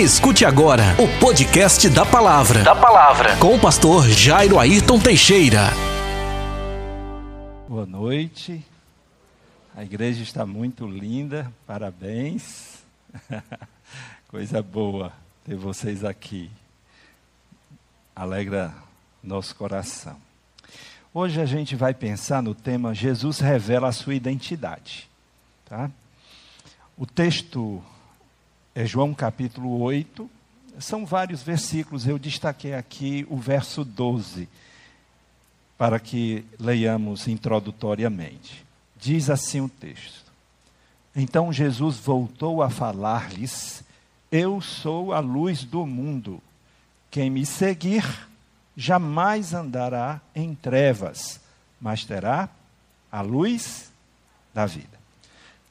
Escute agora o podcast da Palavra, com o pastor Jairo Ayrton Teixeira. Boa noite. A igreja está muito linda, parabéns. Coisa boa ter vocês aqui. Alegra nosso coração. Hoje a gente vai pensar no tema Jesus revela a sua identidade, tá? O texto é João capítulo 8, são vários versículos, eu destaquei aqui o verso 12, para que leiamos introdutoriamente. Diz assim o texto: Então Jesus voltou a falar-lhes, eu sou a luz do mundo, quem me seguir jamais andará em trevas, mas terá a luz da vida.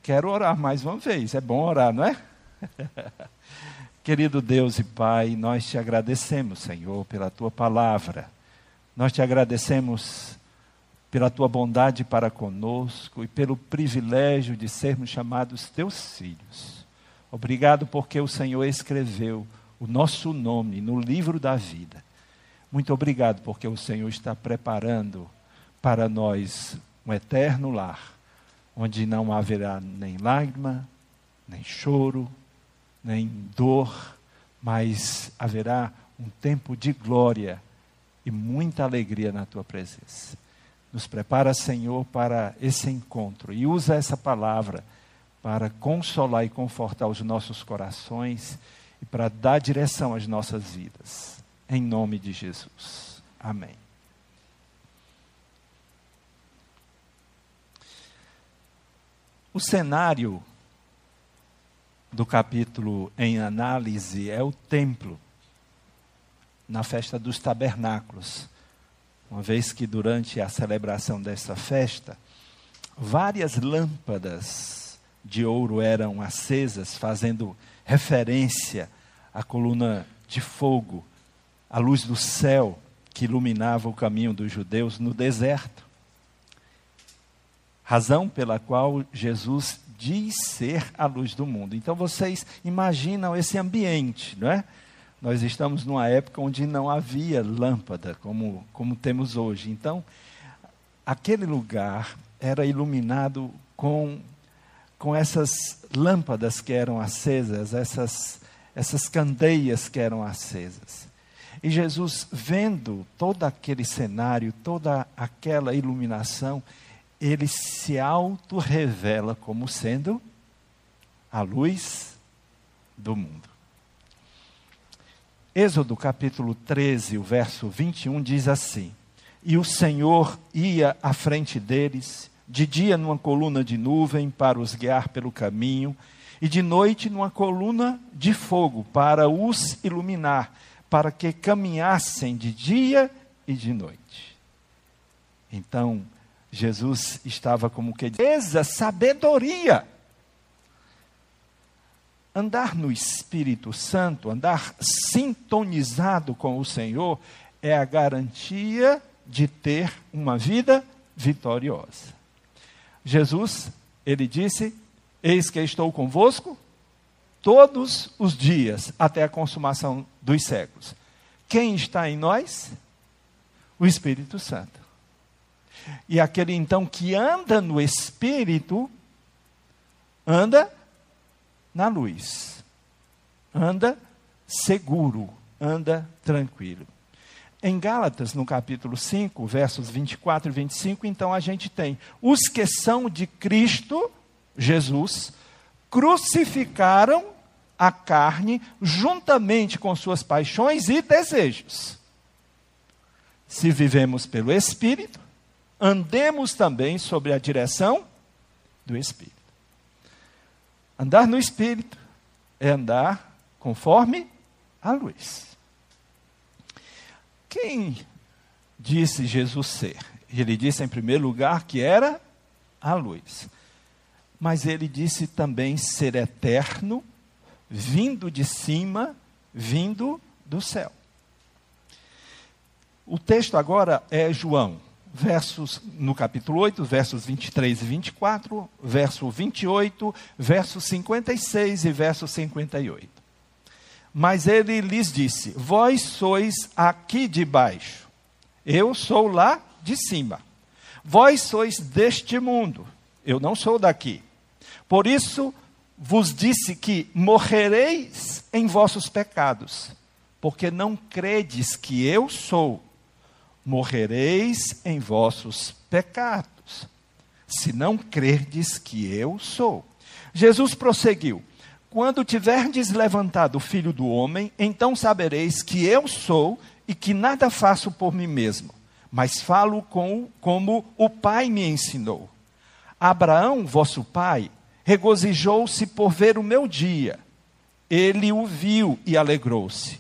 Quero orar mais uma vez, é bom orar, não é? Querido Deus e Pai, nós te agradecemos, Senhor, pela tua palavra. Nós te agradecemos pela tua bondade para conosco e pelo privilégio de sermos chamados teus filhos. Obrigado porque o Senhor escreveu o nosso nome no livro da vida. Muito obrigado porque o Senhor está preparando para nós um eterno lar, onde não haverá nem lágrima, nem choro, nem dor, mas haverá um tempo de glória e muita alegria na tua presença. Nos prepara, Senhor, para esse encontro e usa essa palavra para consolar e confortar os nossos corações e para dar direção às nossas vidas. Em nome de Jesus. Amém. O cenário do capítulo em análise é o templo, na festa dos tabernáculos, uma vez que durante a celebração dessa festa, várias lâmpadas de ouro eram acesas, fazendo referência à coluna de fogo, à luz do céu que iluminava o caminho dos judeus no deserto. Razão pela qual Jesus diz ser a luz do mundo. Então vocês imaginam esse ambiente, não é? Nós estamos numa época onde não havia lâmpada como temos hoje. Então, aquele lugar era iluminado com essas lâmpadas que eram acesas, essas candeias que eram acesas. E Jesus, vendo todo aquele cenário, toda aquela iluminação, ele se auto-revela como sendo a luz do mundo. Êxodo capítulo 13, o verso 21 diz assim: E o Senhor ia à frente deles, de dia numa coluna de nuvem para os guiar pelo caminho, e de noite numa coluna de fogo para os iluminar, para que caminhassem de dia e de noite. Então, Jesus estava como que dizendo, sabedoria. Andar no Espírito Santo, andar sintonizado com o Senhor, é a garantia de ter uma vida vitoriosa. Jesus, ele disse, eis que estou convosco todos os dias, até a consumação dos séculos. Quem está em nós? O Espírito Santo. E aquele então que anda no Espírito, anda na luz, anda seguro, anda tranquilo. Em Gálatas, no capítulo 5, versos 24 e 25, então a gente tem: os que são de Cristo, Jesus, crucificaram a carne juntamente com suas paixões e desejos. Se vivemos pelo Espírito, andemos também sobre a direção do Espírito. Andar no Espírito é andar conforme a luz. Quem disse Jesus ser? Ele disse em primeiro lugar que era a luz. Mas ele disse também ser eterno, vindo de cima, vindo do céu. O texto agora é João. No capítulo 8, versos 23 e 24, verso 28, verso 56 e verso 58. Mas ele lhes disse: vós sois aqui de baixo, eu sou lá de cima. Vós sois deste mundo, eu não sou daqui. Por isso vos disse que morrereis em vossos pecados, porque não credes que eu sou. Morrereis em vossos pecados, se não crerdes que eu sou. Jesus prosseguiu: quando tiverdes levantado o Filho do Homem, então sabereis que eu sou e que nada faço por mim mesmo, mas falo como o Pai me ensinou. Abraão, vosso pai, regozijou-se por ver o meu dia. Ele o viu e alegrou-se.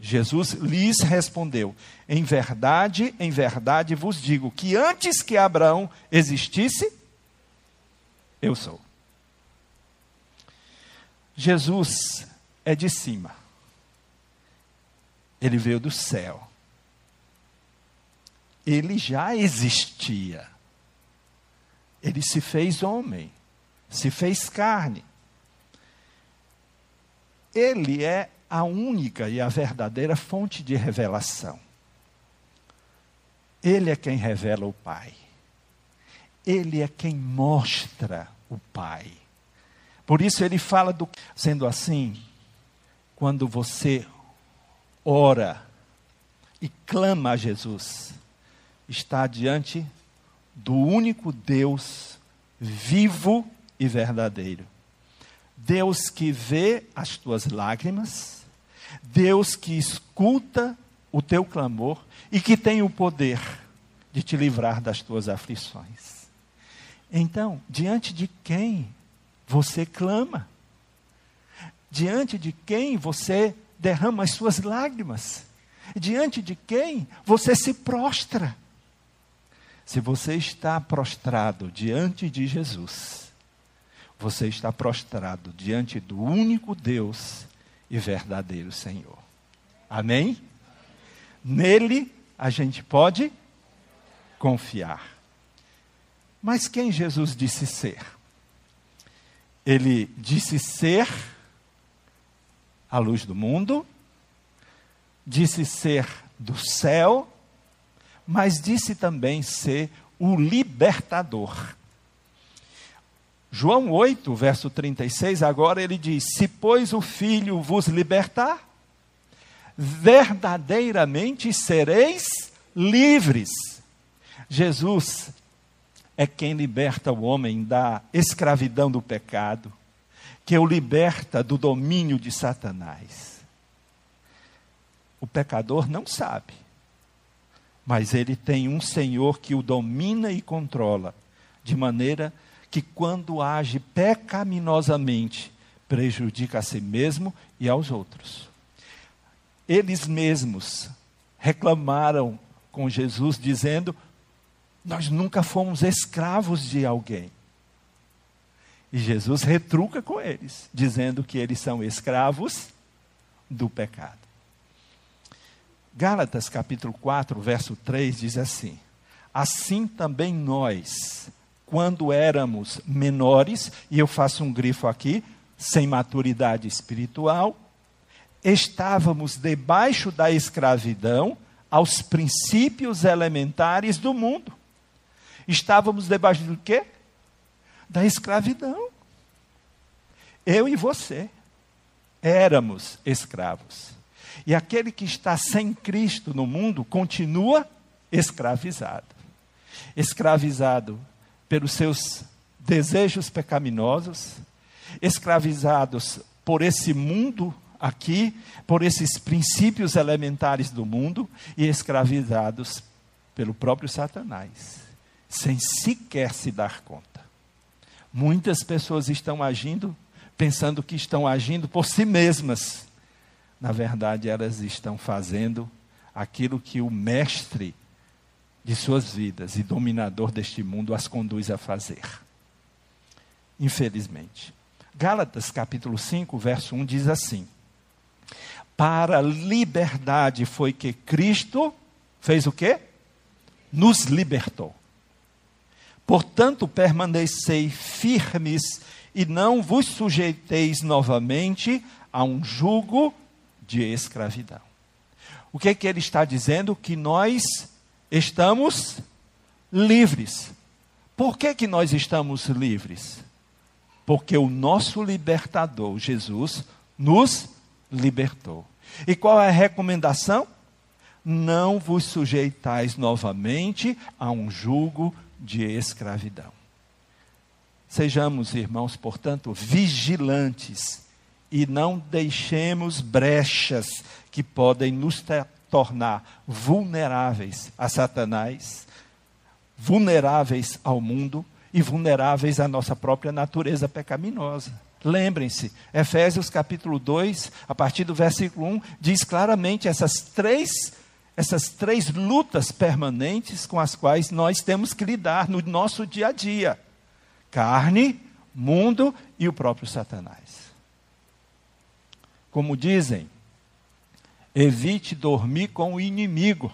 Jesus lhes respondeu: em verdade vos digo que antes que Abraão existisse, eu sou. Jesus é de cima. Ele veio do céu. Ele já existia. Ele se fez homem, se fez carne. Ele é a única e a verdadeira fonte de revelação. Ele é quem revela o Pai. Ele é quem mostra o Pai. Por isso ele fala do... Sendo assim, quando você ora e clama a Jesus, está diante do único Deus vivo e verdadeiro. Deus que vê as tuas lágrimas, Deus que escuta o teu clamor e que tem o poder de te livrar das tuas aflições. Então, diante de quem você clama? Diante de quem você derrama as suas lágrimas? Diante de quem você se prostra? Se você está prostrado diante de Jesus, você está prostrado diante do único Deus e verdadeiro Senhor. Amém? Nele a gente pode confiar. Mas quem Jesus disse ser? Ele disse ser a luz do mundo, disse ser do céu, mas disse também ser o libertador. João 8, verso 36, agora ele diz: se pois o Filho vos libertar, verdadeiramente sereis livres. Jesus é quem liberta o homem da escravidão do pecado, que o liberta do domínio de Satanás. O pecador não sabe, mas ele tem um Senhor que o domina e controla, de maneira que quando age pecaminosamente, prejudica a si mesmo e aos outros. Eles mesmos reclamaram com Jesus, dizendo: nós nunca fomos escravos de alguém. E Jesus retruca com eles, dizendo que eles são escravos do pecado. Gálatas capítulo 4, verso 3 diz assim: assim também nós, quando éramos menores, e eu faço um grifo aqui, sem maturidade espiritual, estávamos debaixo da escravidão aos princípios elementares do mundo. Estávamos debaixo do quê? Da escravidão. Eu e você éramos escravos. E aquele que está sem Cristo no mundo continua escravizado. Escravizado pelos seus desejos pecaminosos, escravizados por esse mundo aqui, por esses princípios elementares do mundo, e escravizados pelo próprio Satanás, sem sequer se dar conta. Muitas pessoas estão agindo, pensando que estão agindo por si mesmas. Na verdade, elas estão fazendo aquilo que o mestre de suas vidas e dominador deste mundo as conduz a fazer. Infelizmente. Gálatas capítulo 5, verso 1 diz assim: para a liberdade foi que Cristo fez o quê? Nos libertou. Portanto, permanecei firmes e não vos sujeiteis novamente a um jugo de escravidão. O que é que ele está dizendo? Que nós estamos livres. Por que que nós estamos livres? Porque o nosso libertador, Jesus, nos libertou. E qual é a recomendação? Não vos sujeitais novamente a um jugo de escravidão. Sejamos, irmãos, portanto, vigilantes e não deixemos brechas que podem nos tornar vulneráveis a Satanás, vulneráveis ao mundo e vulneráveis à nossa própria natureza pecaminosa. Lembrem-se, Efésios capítulo 2, a partir do versículo 1, diz claramente essas três lutas permanentes com as quais nós temos que lidar no nosso dia a dia. Carne, mundo e o próprio Satanás. Como dizem, evite dormir com o inimigo.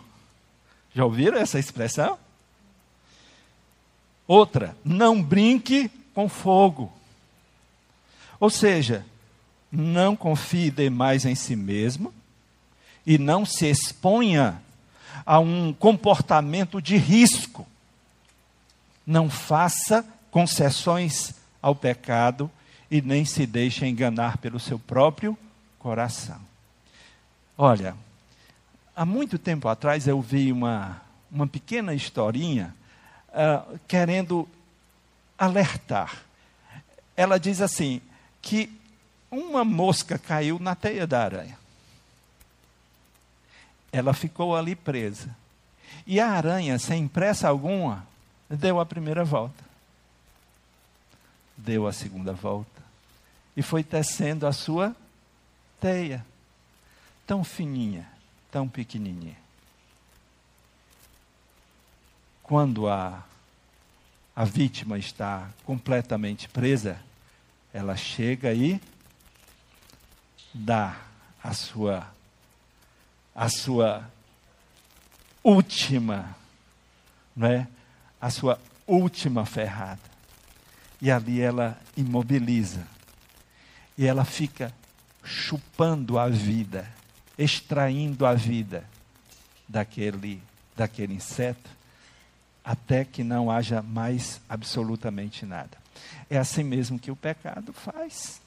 Já ouviram essa expressão? Outra, não brinque com fogo. Ou seja, não confie demais em si mesmo e não se exponha a um comportamento de risco. Não faça concessões ao pecado e nem se deixe enganar pelo seu próprio coração. Olha, há muito tempo atrás eu vi uma pequena historinha querendo alertar. Ela diz assim, que uma mosca caiu na teia da aranha. Ela ficou ali presa. E a aranha, sem pressa alguma, deu a primeira volta. Deu a segunda volta e foi tecendo a sua teia, tão fininha, tão pequenininha. Quando a vítima está completamente presa, ela chega e dá a sua última, né? A sua última ferrada. E ali ela imobiliza. E ela fica chupando a vida, extraindo a vida daquele inseto, até que não haja mais absolutamente nada. É assim mesmo que o pecado faz.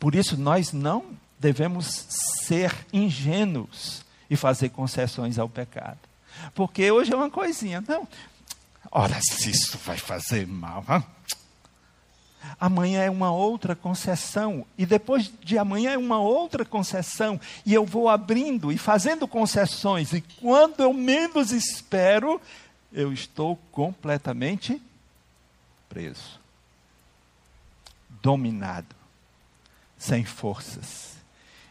Por isso nós não devemos ser ingênuos e fazer concessões ao pecado. Porque hoje é uma coisinha, não... Ora, se isso vai fazer mal, hein? Amanhã é uma outra concessão, e depois de amanhã é uma outra concessão, e eu vou abrindo e fazendo concessões, e quando eu menos espero, eu estou completamente preso, dominado, sem forças,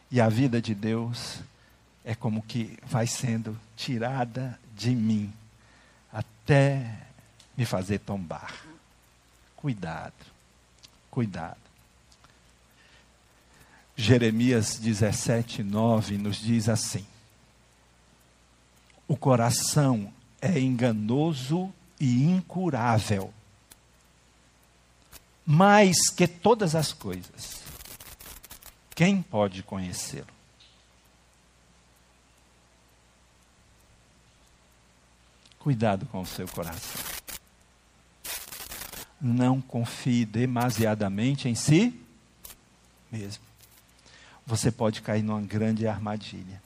e a vida de Deus é como que vai sendo tirada de mim, até me fazer tombar. Cuidado, cuidado. Jeremias 17:9 nos diz assim: o coração é enganoso e incurável, mais que todas as coisas. Quem pode conhecê-lo? Cuidado com o seu coração. Não confie demasiadamente em si mesmo. Você pode cair numa grande armadilha.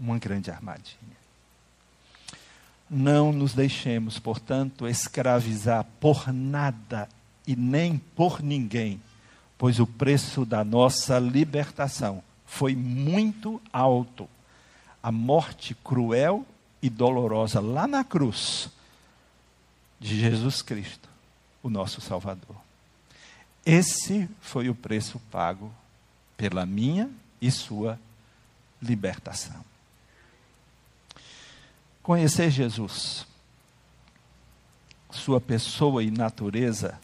Uma grande armadilha. Não nos deixemos, portanto, escravizar por nada e nem por ninguém, pois o preço da nossa libertação foi muito alto. A morte cruel e dolorosa lá na cruz de Jesus Cristo, o nosso Salvador. Esse foi o preço pago pela minha e sua libertação. Conhecer Jesus, sua pessoa e natureza,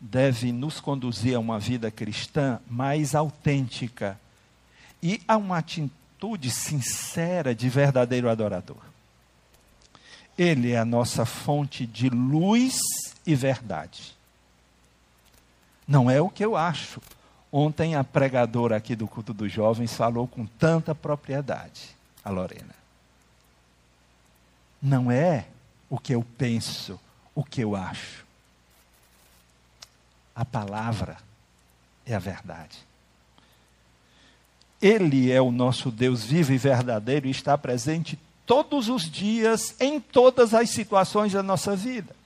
deve nos conduzir a uma vida cristã mais autêntica e a uma atitude sincera de verdadeiro adorador. Ele é a nossa fonte de luz e verdade. Não é o que eu acho, Ontem a pregadora aqui do culto dos jovens falou com tanta propriedade, a Lorena. Não é o que eu penso, o que eu acho. A palavra é a verdade. Ele é o nosso Deus vivo e verdadeiro e está presente todos os dias, em todas as situações da nossa vida.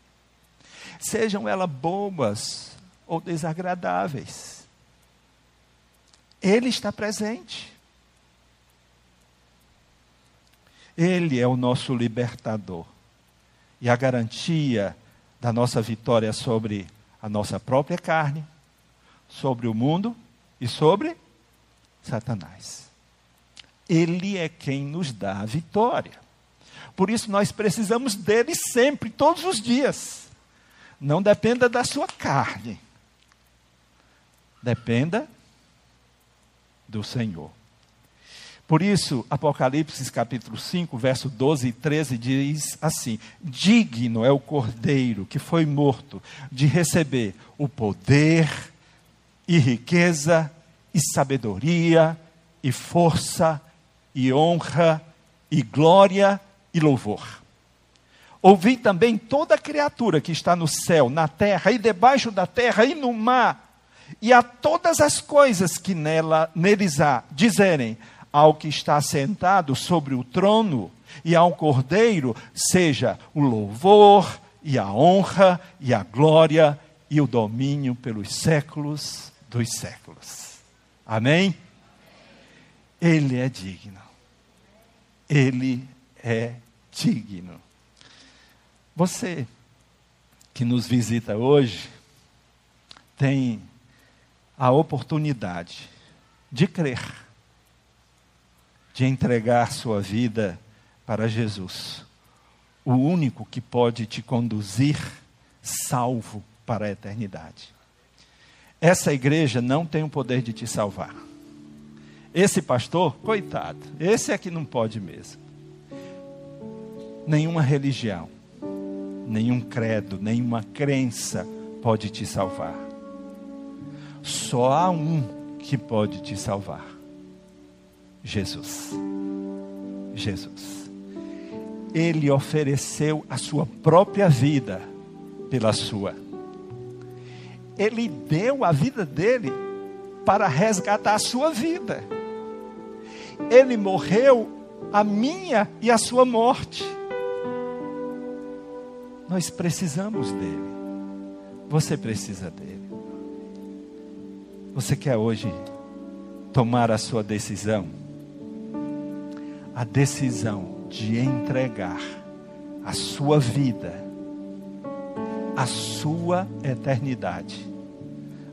Sejam elas boas ou desagradáveis. Ele está presente. Ele é o nosso libertador. E a garantia da nossa vitória sobre a nossa própria carne, sobre o mundo e sobre Satanás. Ele é quem nos dá a vitória. Por isso nós precisamos dele sempre, todos os dias. Não dependa da sua carne. Dependa do Senhor. Por isso, Apocalipse capítulo 5, verso 12 e 13 diz assim: digno é o cordeiro que foi morto de receber o poder e riqueza e sabedoria e força e honra e glória e louvor. Ouvi também toda criatura que está no céu, na terra e debaixo da terra e no mar, e a todas as coisas que neles há, dizerem: ao que está sentado sobre o trono e ao Cordeiro, seja o louvor e a honra e a glória e o domínio pelos séculos dos séculos. Amém? Ele é digno. Ele é digno. Você que nos visita hoje tem a oportunidade de crer, de entregar sua vida para Jesus, o único que pode te conduzir salvo para a eternidade. Essa igreja não tem o poder de te salvar. Esse pastor, coitado, esse aqui não pode mesmo. Nenhuma religião, nenhum credo, nenhuma crença pode te salvar. Só há um que pode te salvar: Jesus. Jesus. Ele ofereceu a sua própria vida pela sua. Ele deu a vida dele para resgatar a sua vida. Ele morreu a minha e a sua morte. Nós precisamos dele. Você precisa dele. Você quer hoje tomar a sua decisão? A decisão de entregar a sua vida, a sua eternidade,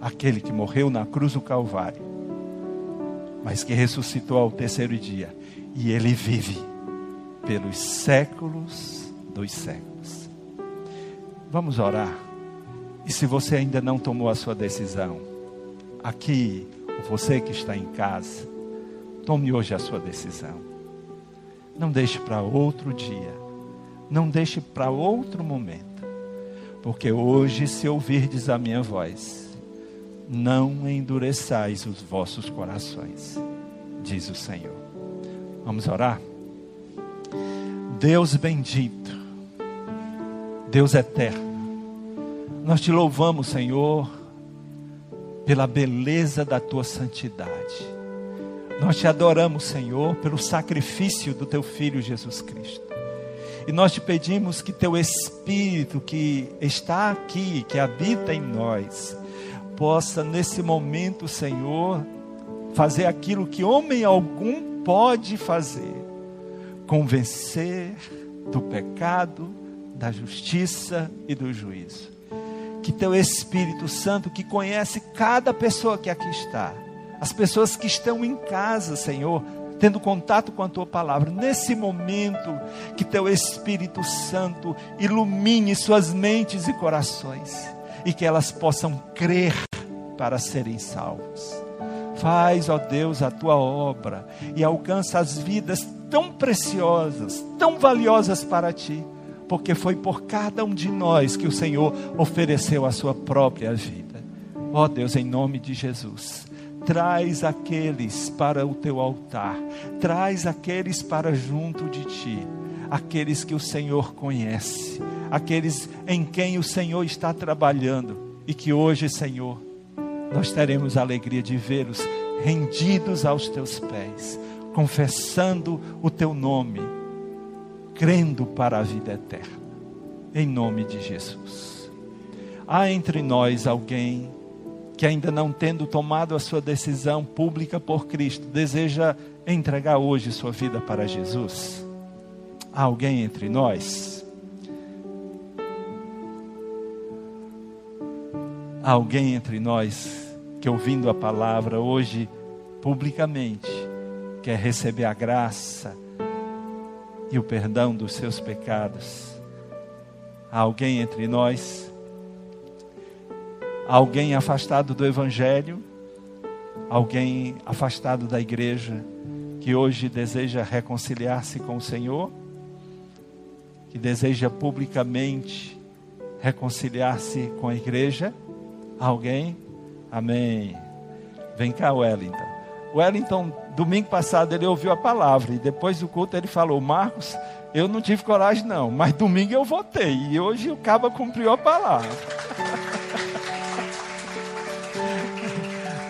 aquele que morreu na cruz do Calvário, mas que ressuscitou ao terceiro dia, e ele vive pelos séculos dos séculos. Vamos orar. E se você ainda não tomou a sua decisão, aqui, você que está em casa, tome hoje a sua decisão. Não deixe para outro dia, não deixe para outro momento, porque hoje, se ouvirdes a minha voz, não endureçais os vossos corações, diz o Senhor. Vamos orar? Deus bendito, Deus eterno, nós te louvamos, Senhor, pela beleza da tua santidade. Nós te adoramos, Senhor, pelo sacrifício do teu Filho Jesus Cristo. E nós te pedimos que teu Espírito, que está aqui, que habita em nós, possa nesse momento, Senhor, fazer aquilo que homem algum pode fazer: convencer do pecado, da justiça e do juízo. Que teu Espírito Santo, que conhece cada pessoa que aqui está, as pessoas que estão em casa, Senhor, tendo contato com a tua palavra, nesse momento, que teu Espírito Santo ilumine suas mentes e corações, e que elas possam crer para serem salvos. Faz, ó Deus, a tua obra, e alcança as vidas tão preciosas, tão valiosas para ti, porque foi por cada um de nós que o Senhor ofereceu a sua própria vida. Ó Deus, em nome de Jesus, traz aqueles para o teu altar, traz aqueles para junto de ti, aqueles que o Senhor conhece, aqueles em quem o Senhor está trabalhando, e que hoje, Senhor, nós teremos a alegria de vê-los rendidos aos teus pés, confessando o teu nome, crendo para a vida eterna, em nome de Jesus. Há entre nós alguém que, ainda não tendo tomado a sua decisão pública por Cristo, deseja entregar hoje sua vida para Jesus? Há alguém entre nós? Há alguém entre nós que, ouvindo a palavra hoje, publicamente, quer receber a graça e o perdão dos seus pecados? Há alguém entre nós? Alguém afastado do Evangelho, alguém afastado da igreja, que hoje deseja reconciliar-se com o Senhor, que deseja publicamente reconciliar-se com a igreja? Alguém? Amém. Vem cá, Wellington. Wellington, domingo passado ele ouviu a palavra, e depois do culto ele falou: Marcos, eu não tive coragem não, mas domingo eu votei, e hoje o caba cumpriu a palavra.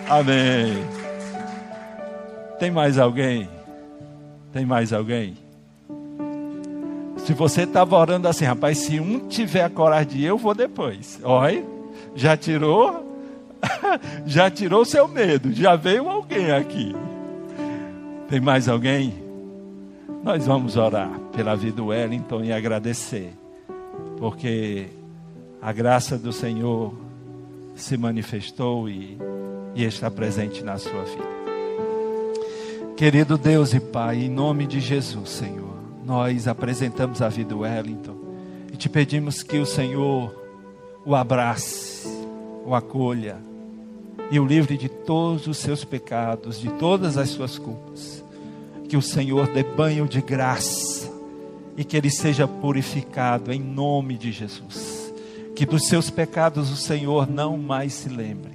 Amém. Tem mais alguém? Tem mais alguém? Se você estava orando assim, rapaz, se um tiver a coragem de ir, eu vou depois. Olha, já tirou seu medo, já veio alguém aqui. Tem mais alguém? Nós vamos orar pela vida do Wellington e agradecer, porque a graça do Senhor se manifestou e está presente na sua vida. Querido Deus e Pai, em nome de Jesus, Senhor, nós apresentamos a vida do Wellington e te pedimos que o Senhor o abrace, o acolha e o livre de todos os seus pecados, de todas as suas culpas. Que o Senhor dê banho de graça e que ele seja purificado em nome de Jesus. Que dos seus pecados o Senhor não mais se lembre.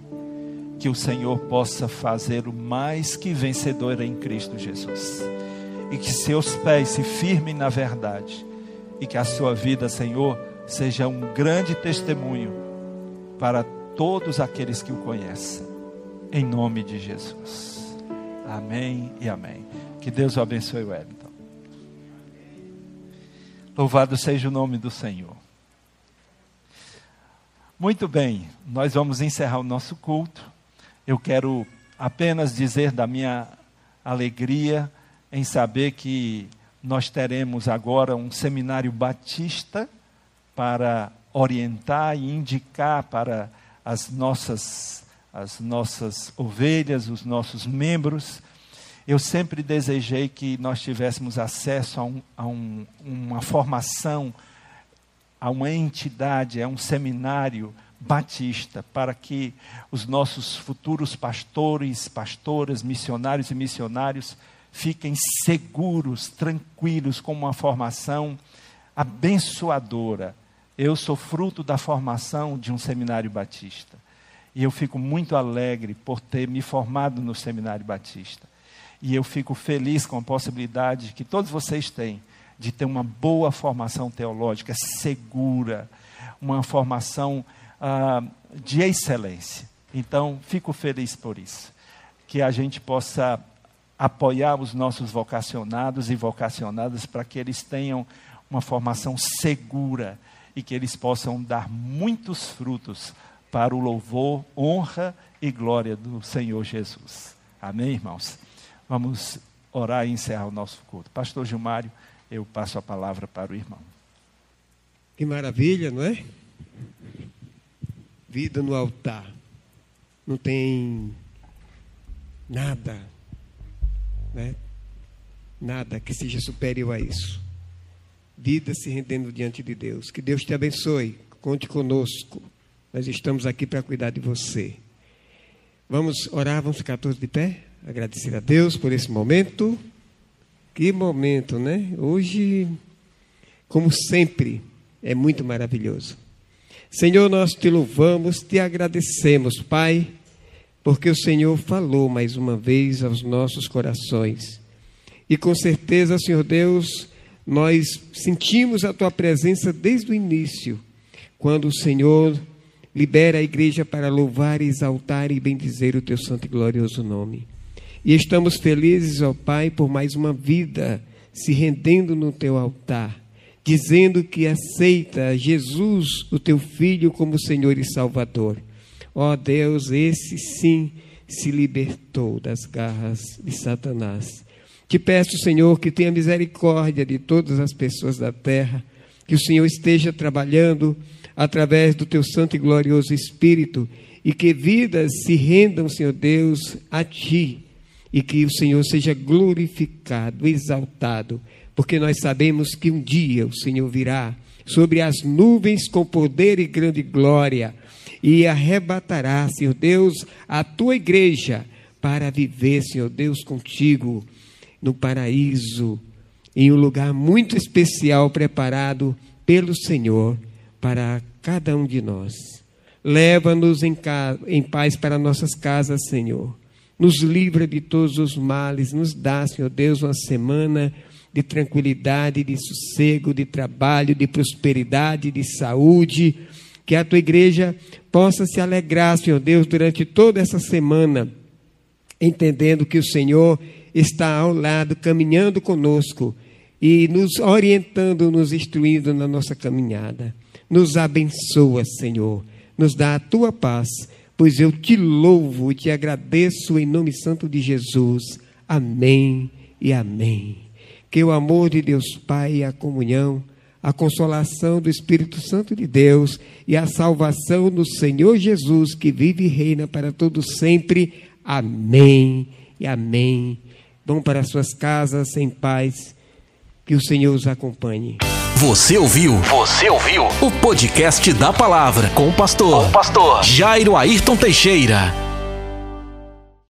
Que o Senhor possa fazê-lo mais que vencedor em Cristo Jesus. E que seus pés se firmem na verdade. E que a sua vida, Senhor, seja um grande testemunho para todos aqueles que o conhecem. Em nome de Jesus. Amém e amém. Que Deus o abençoe, Wellington. Louvado seja o nome do Senhor. Muito bem, nós vamos encerrar o nosso culto. Eu quero apenas dizer da minha alegria em saber que nós teremos agora um seminário batista para orientar e indicar para as nossas ovelhas, os nossos membros. Eu sempre desejei que nós tivéssemos acesso a uma formação, a uma entidade, a um seminário batista, para que os nossos futuros pastores, pastoras, missionários e missionários fiquem seguros, tranquilos, com uma formação abençoadora. Eu sou fruto da formação de um seminário batista, e eu fico muito alegre por ter me formado no seminário batista, e eu fico feliz com a possibilidade que todos vocês têm de ter uma boa formação teológica, segura, uma formação de excelência. Então, fico feliz por isso, que a gente possa apoiar os nossos vocacionados e vocacionadas para que eles tenham uma formação segura e que eles possam dar muitos frutos para o louvor, honra e glória do Senhor Jesus. Amém, irmãos? Vamos orar e encerrar o nosso culto. Pastor Gilmário, eu passo a palavra para o irmão. Que maravilha, não é? Vida no altar, não tem nada, né? Nada que seja superior a isso. Vida se rendendo diante de Deus. Que Deus te abençoe, conte conosco, nós estamos aqui para cuidar de você. Vamos orar, vamos ficar todos de pé, agradecer a Deus por esse momento. Que momento, né? Hoje, como sempre, é muito maravilhoso. Senhor, nós te louvamos, te agradecemos, Pai, porque o Senhor falou mais uma vez aos nossos corações. E com certeza, Senhor Deus, nós sentimos a Tua presença desde o início, quando o Senhor libera a igreja para louvar, exaltar e bendizer o Teu santo e glorioso nome. E estamos felizes, ó Pai, por mais uma vida se rendendo no Teu altar, dizendo que aceita Jesus, o Teu Filho, como Senhor e Salvador. Ó Deus, esse sim se libertou das garras de Satanás. Te peço, Senhor, que tenha misericórdia de todas as pessoas da terra, que o Senhor esteja trabalhando através do Teu santo e glorioso Espírito, e que vidas se rendam, Senhor Deus, a Ti, e que o Senhor seja glorificado, exaltado, porque nós sabemos que um dia o Senhor virá sobre as nuvens com poder e grande glória, e arrebatará, Senhor Deus, a Tua igreja para viver, Senhor Deus, contigo no paraíso, em um lugar muito especial preparado pelo Senhor para cada um de nós. Leva-nos em paz para nossas casas, Senhor. Nos livra de todos os males, nos dá, Senhor Deus, uma semana de tranquilidade, de sossego, de trabalho, de prosperidade, de saúde. Que a Tua igreja possa se alegrar, Senhor Deus, durante toda essa semana, entendendo que o Senhor está ao lado, caminhando conosco e nos orientando, nos instruindo na nossa caminhada. Nos abençoa, Senhor, nos dá a Tua paz, pois eu Te louvo e Te agradeço em nome santo de Jesus. Amém e amém. Que o amor de Deus Pai, a comunhão, a consolação do Espírito Santo de Deus e a salvação do Senhor Jesus, que vive e reina para todos sempre. Amém e amém. Vão para suas casas em paz, que o Senhor os acompanhe. Você ouviu o podcast da Palavra com o pastor Jairo Ayrton Teixeira.